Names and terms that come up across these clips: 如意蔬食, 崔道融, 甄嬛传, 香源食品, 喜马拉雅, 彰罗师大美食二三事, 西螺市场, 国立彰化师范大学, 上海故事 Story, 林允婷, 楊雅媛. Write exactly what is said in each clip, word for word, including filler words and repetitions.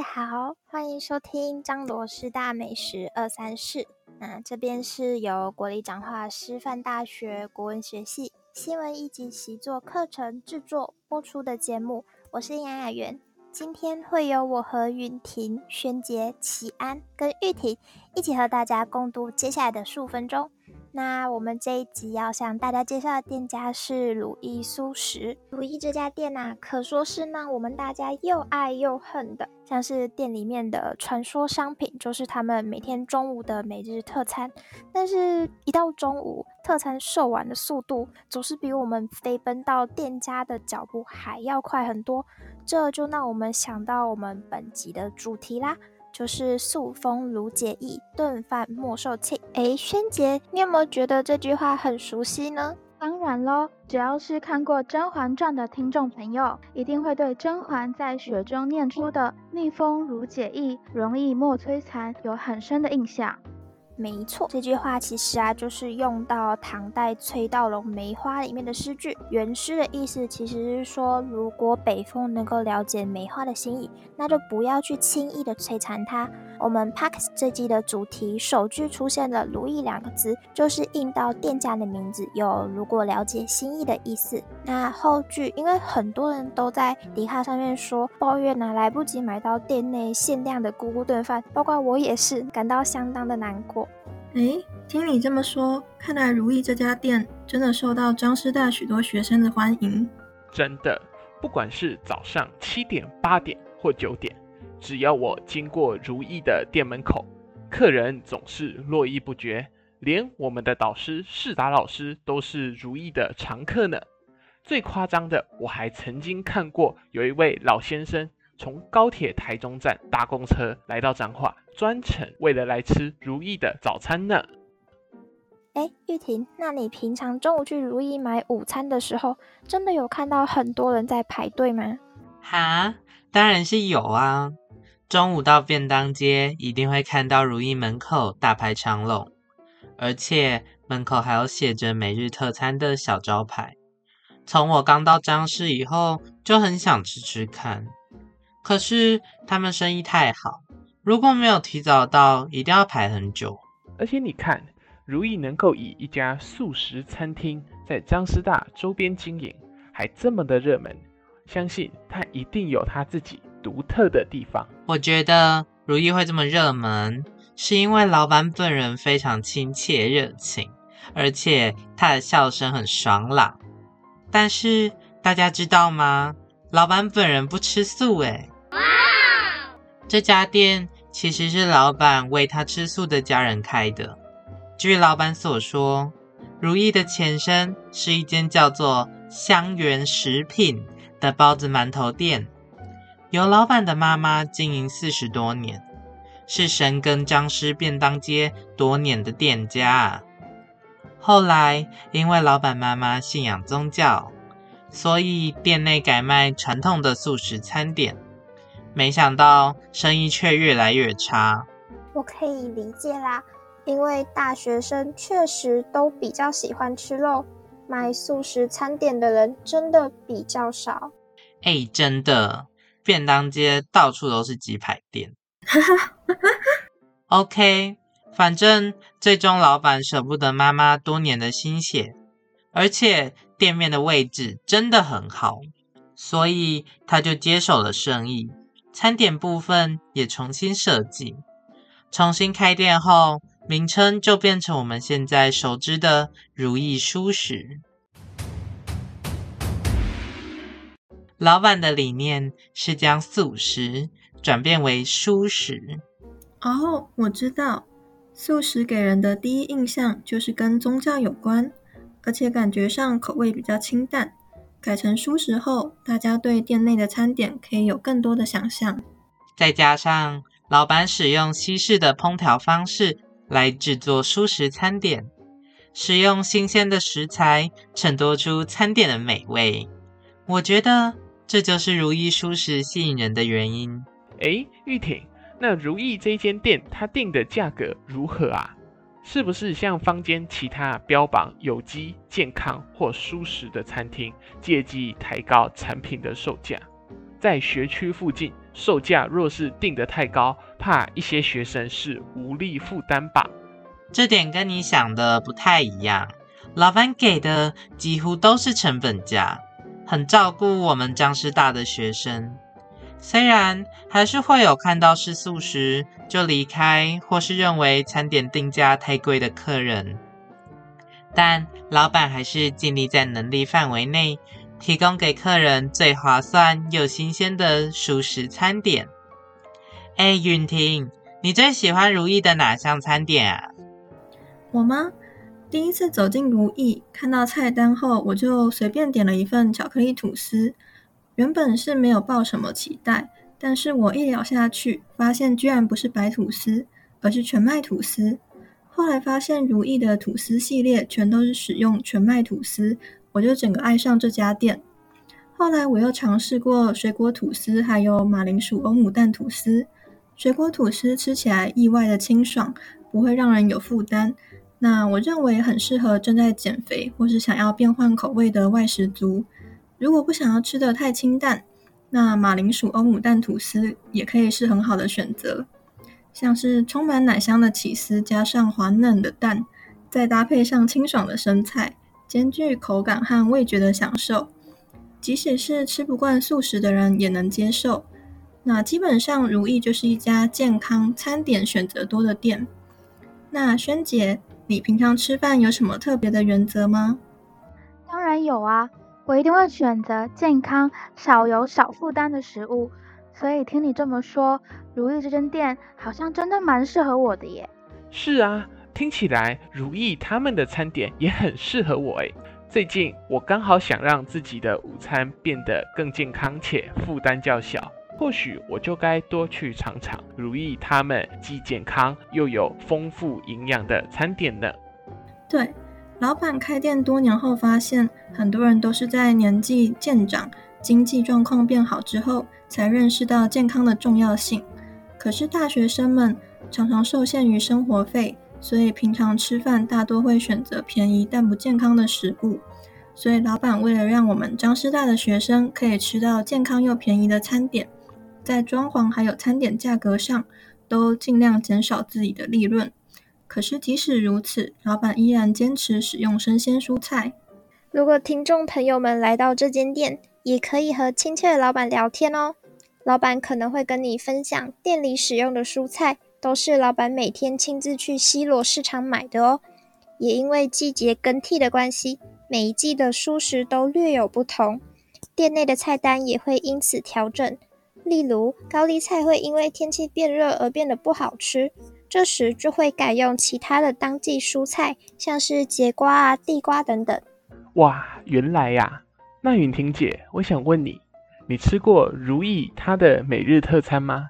家好，欢迎收听张罗师大美食二三事。那这边是由国立彰化师范大学国文学系新闻一级习作课程制作播出的节目，我是杨雅媛。今天会由我和允婷、宣杰、齐安跟玉婷一起和大家共度接下来的数分钟。那我们这一集要向大家介绍的店家是鲁一素食。鲁一这家店啊，可说是让我们大家又爱又恨的。像是店里面的传说商品，就是他们每天中午的每日特餐，但是一到中午，特餐售完的速度总是比我们飞奔到店家的脚步还要快很多，这就让我们想到我们本集的主题啦，就是素风卢解义，顿饭莫受罄。诶，轩杰，你有没有觉得这句话很熟悉呢？当然咯，只要是看过《甄嬛传》的听众朋友，一定会对甄嬛在雪中念出的逆风如解意，容易莫摧残有很深的印象。没错，这句话其实啊，就是用到唐代崔道融《梅花》里面的诗句。原诗的意思其实是说，如果北风能够了解梅花的心意，那就不要去轻易的摧残它。我们 Podcast 这集的主题首句出现了如意两个字，就是印到店家的名字，有如果了解心意的意思。那后句，因为很多人都在迪卡上面说抱怨哪、啊、来不及买到店内限量的咕咕炖饭，包括我也是，感到相当的难过。诶，听你这么说，看来如意这家店真的受到彰师大许多学生的欢迎。真的，不管是早上七点、八点或九点，只要我经过如意的店门口，客人总是络绎不绝，连我们的导师世达老师都是如意的常客呢。最夸张的，我还曾经看过有一位老先生从高铁台中站搭公车来到彰化，专程为了来吃如意的早餐呢。哎，玉婷，那你平常中午去如意买午餐的时候，真的有看到很多人在排队吗？哈，当然是有啊！中午到便当街，一定会看到如意门口大排长龙，而且门口还有写着每日特餐的小招牌。从我刚到彰市以后，就很想吃吃看。可是他们生意太好，如果没有提早到，一定要排很久。而且你看，如意能够以一家素食餐厅在彰师大周边经营，还这么的热门，相信它一定有它自己独特的地方。我觉得如意会这么热门，是因为老板本人非常亲切热情，而且他的笑声很爽朗。但是大家知道吗？老板本人不吃素诶。这家店其实是老板为他吃素的家人开的。据老板所说，如意的前身是一间叫做香源食品的包子馒头店，由老板的妈妈经营四十多年，是深耕彰师便当街多年的店家。后来因为老板妈妈信仰宗教，所以店内改卖传统的素食餐点，没想到生意却越来越差。我可以理解啦，因为大学生确实都比较喜欢吃肉，买素食餐点的人真的比较少。哎，真的，便当街到处都是鸡排店。OK， 反正最终老板舍不得妈妈多年的心血，而且店面的位置真的很好，所以他就接手了生意，餐点部分也重新设计。重新开店后，名称就变成我们现在熟知的如意蔬食。老板的理念是将素食转变为蔬食。哦，我知道，素食给人的第一印象就是跟宗教有关，而且感觉上口味比较清淡，改成蔬食后，大家对店内的餐点可以有更多的想象。再加上老板使用西式的烹调方式来制作蔬食餐点，使用新鲜的食材衬托出餐点的美味。我觉得这就是如意蔬食吸引人的原因。诶，玉婷，那如意这间店它定的价格如何啊？是不是像坊间其他标榜有机、健康或蔬食的餐厅，借机抬高产品的售价？在学区附近售价若是定得太高，怕一些学生是无力负担吧。这点跟你想的不太一样，老板给的几乎都是成本价，很照顾我们彰师大的学生。虽然还是会有看到是素食就离开或是认为餐点定价太贵的客人，但老板还是尽力在能力范围内提供给客人最划算又新鲜的蔬食餐点。哎，允婷，你最喜欢如意的哪项餐点啊？我吗？第一次走进如意，看到菜单后，我就随便点了一份巧克力吐司。原本是没有抱什么期待，但是我一咬下去，发现居然不是白吐司，而是全麦吐司。后来发现如意的吐司系列全都是使用全麦吐司，我就整个爱上这家店。后来我又尝试过水果吐司，还有马铃薯欧姆蛋吐司。水果吐司吃起来意外的清爽，不会让人有负担。那我认为很适合正在减肥或是想要变换口味的外食族。如果不想要吃得太清淡，那马铃薯欧姆蛋吐司也可以是很好的选择。像是充满奶香的起司加上滑嫩的蛋，再搭配上清爽的生菜，兼具口感和味觉的享受，即使是吃不惯素食的人也能接受。那基本上如意就是一家健康餐点选择多的店。那萱姐，你平常吃饭有什么特别的原则吗？当然有啊，我一定会选择健康、少油、少负担的食物，所以听你这么说，如意这间店好像真的蛮适合我的耶。是啊，听起来如意他们的餐点也很适合我耶。最近我刚好想让自己的午餐变得更健康且负担较小，或许我就该多去尝尝如意他们既健康又有丰富营养的餐点呢。对，老板开店多年后发现，很多人都是在年纪渐长、经济状况变好之后，才认识到健康的重要性。可是大学生们常常受限于生活费，所以平常吃饭大多会选择便宜但不健康的食物。所以老板为了让我们彰师大的学生可以吃到健康又便宜的餐点，在装潢还有餐点价格上都尽量减少自己的利润。可是即使如此，老板依然坚持使用生鲜蔬菜。如果听众朋友们来到这间店，也可以和亲切的老板聊天哦。老板可能会跟你分享店里使用的蔬菜都是老板每天亲自去西螺市场买的哦。也因为季节更替的关系，每一季的蔬食都略有不同，店内的菜单也会因此调整。例如高丽菜会因为天气变热而变得不好吃，这时就会改用其他的当季蔬菜，像是节瓜啊、地瓜等等。哇，原来呀、啊！那允婷姐，我想问你，你吃过如意她的每日特餐吗？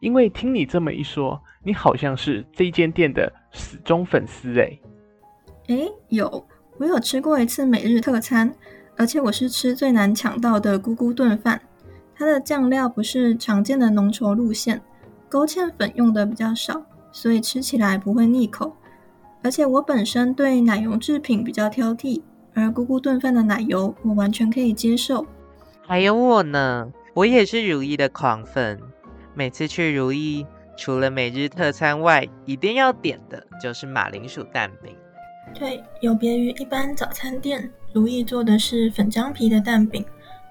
因为听你这么一说，你好像是这间店的死忠粉丝哎。哎，有，我有吃过一次每日特餐，而且我是吃最难抢到的咕咕炖饭。它的酱料不是常见的浓稠路线，勾芡粉用的比较少，所以吃起来不会腻口。而且我本身对奶油制品比较挑剔，而咕咕炖饭的奶油我完全可以接受。还有我呢，我也是如意的狂粉，每次去如意除了每日特餐外，一定要点的就是马铃薯蛋饼。对，有别于一般早餐店，如意做的是粉浆皮的蛋饼，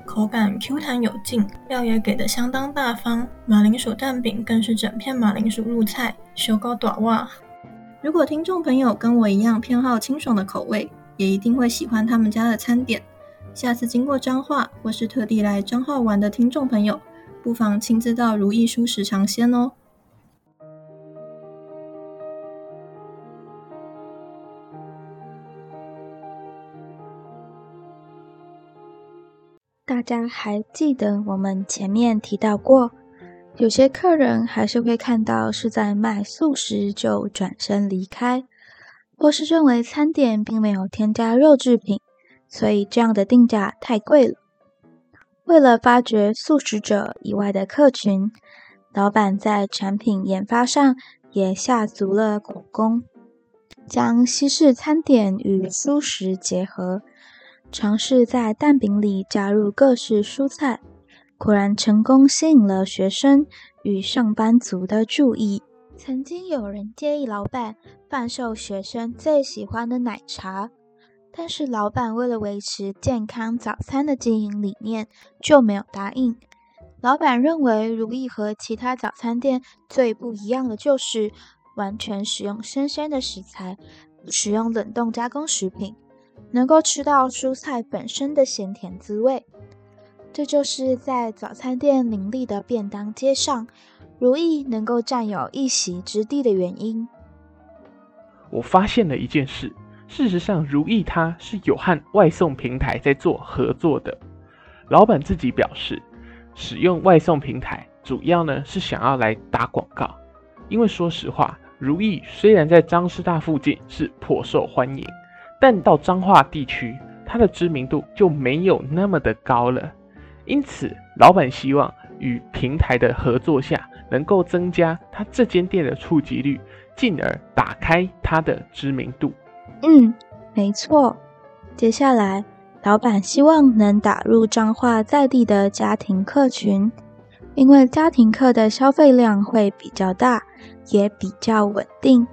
口感 Q 弹有劲，料也给得相当大方。马铃薯蛋饼更是整片马铃薯入菜，手高短袜。如果听众朋友跟我一样偏好清爽的口味，也一定会喜欢他们家的餐点。下次经过彰化或是特地来彰化玩的听众朋友，不妨亲自到如意蔬食尝鲜哦。大家还记得我们前面提到过，有些客人还是会看到是在卖素食就转身离开，或是认为餐点并没有添加肉制品，所以这样的定价太贵了。为了发掘素食者以外的客群，老板在产品研发上也下足了苦功，将西式餐点与素食结合，尝试在蛋饼里加入各式蔬菜，果然成功吸引了学生与上班族的注意。曾经有人建议老板贩售学生最喜欢的奶茶，但是老板为了维持健康早餐的经营理念，就没有答应。老板认为如意和其他早餐店最不一样的就是完全使用生鲜的食材，不使用冷冻加工食品，能够吃到蔬菜本身的咸甜滋味。这就是在早餐店林立的便当街上，如意能够占有一席之地的原因。我发现了一件事，事实上如意它是有和外送平台在做合作的。老板自己表示，使用外送平台主要呢是想要来打广告，因为说实话，如意虽然在彰师大附近是颇受欢迎，但到彰化地区，它的知名度就没有那么的高了。因此，老板希望与平台的合作下，能够增加他这间店的触及率，进而打开他的知名度。嗯，没错。接下来，老板希望能打入彰化在地的家庭客群，因为家庭客的消费量会比较大，也比较稳定，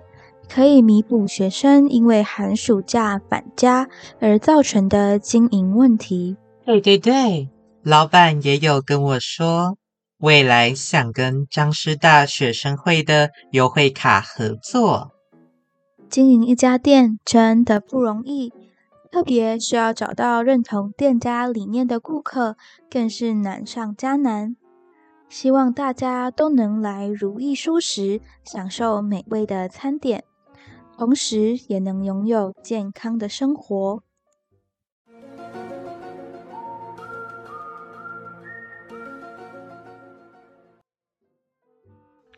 可以弥补学生因为寒暑假返家而造成的经营问题。对对对。老板也有跟我说，未来想跟彰师大学生会的优惠卡合作。经营一家店真的不容易，特别是要找到认同店家理念的顾客，更是难上加难。希望大家都能来如意蔬食，享受美味的餐点，同时也能拥有健康的生活。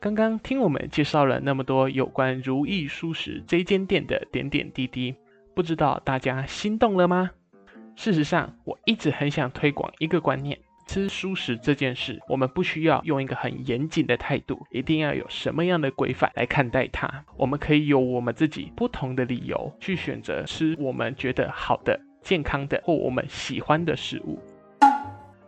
刚刚听我们介绍了那么多有关如意蔬食这间店的点点滴滴，不知道大家心动了吗？事实上，我一直很想推广一个观念，吃蔬食这件事，我们不需要用一个很严谨的态度，一定要有什么样的规范来看待它。我们可以有我们自己不同的理由，去选择吃我们觉得好的、健康的或我们喜欢的食物。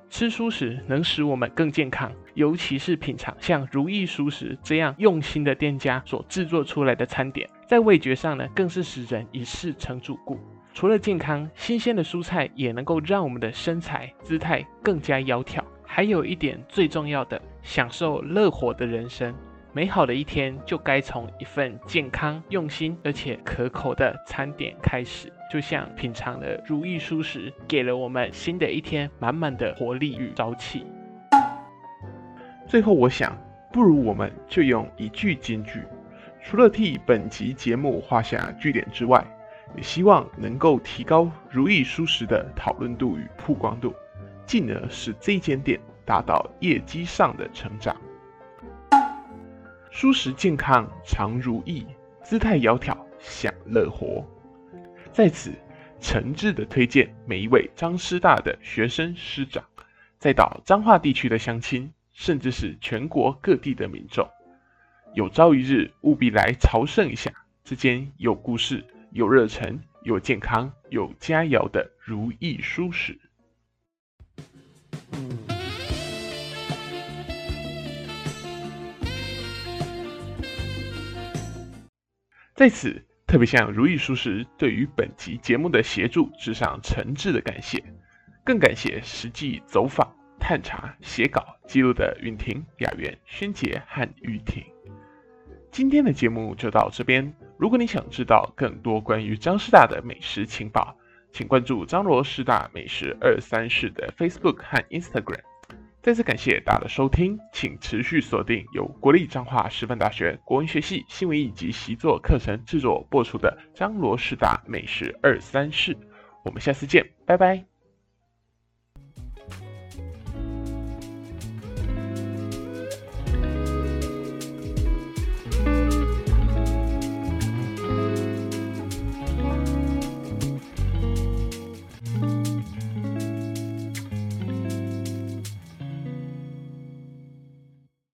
吃蔬食能使我们更健康，尤其是品尝像如意蔬食这样用心的店家所制作出来的餐点，在味觉上呢，更是使人一试成主顾。除了健康，新鲜的蔬菜也能够让我们的身材、姿态更加窈窕。还有一点最重要的，享受乐活的人生。美好的一天就该从一份健康、用心而且可口的餐点开始，就像品尝的如意蔬食，给了我们新的一天满满的活力与朝气。最后我想，不如我们就用一句金句，除了替本集节目画下句点之外，也希望能够提高如意蔬食的讨论度与曝光度，进而使这间店达到业绩上的成长。蔬食健康常如意，姿态窈窕享乐活。在此诚挚的推荐每一位彰师大的学生师长，再到彰化地区的乡亲，甚至是全国各地的民众，有朝一日务必来朝圣一下这间有故事、有热忱、有健康、有佳肴的如意蔬食。在此特别向如意蔬食对于本集节目的协助致上诚挚的感谢，更感谢实际走访、探查、写稿、记录的允婷、雅媛、宣杰和玉婷。今天的节目就到这边，如果你想知道更多关于彰师大的美食情报，请关注彰罗师大美食二三四的 Facebook 和 Instagram。 再次感谢大家的收听，请持续锁定由国立彰化师范大学国文学系新闻以及习作课程制作播出的彰罗师大美食二三四，我们下次见，拜拜。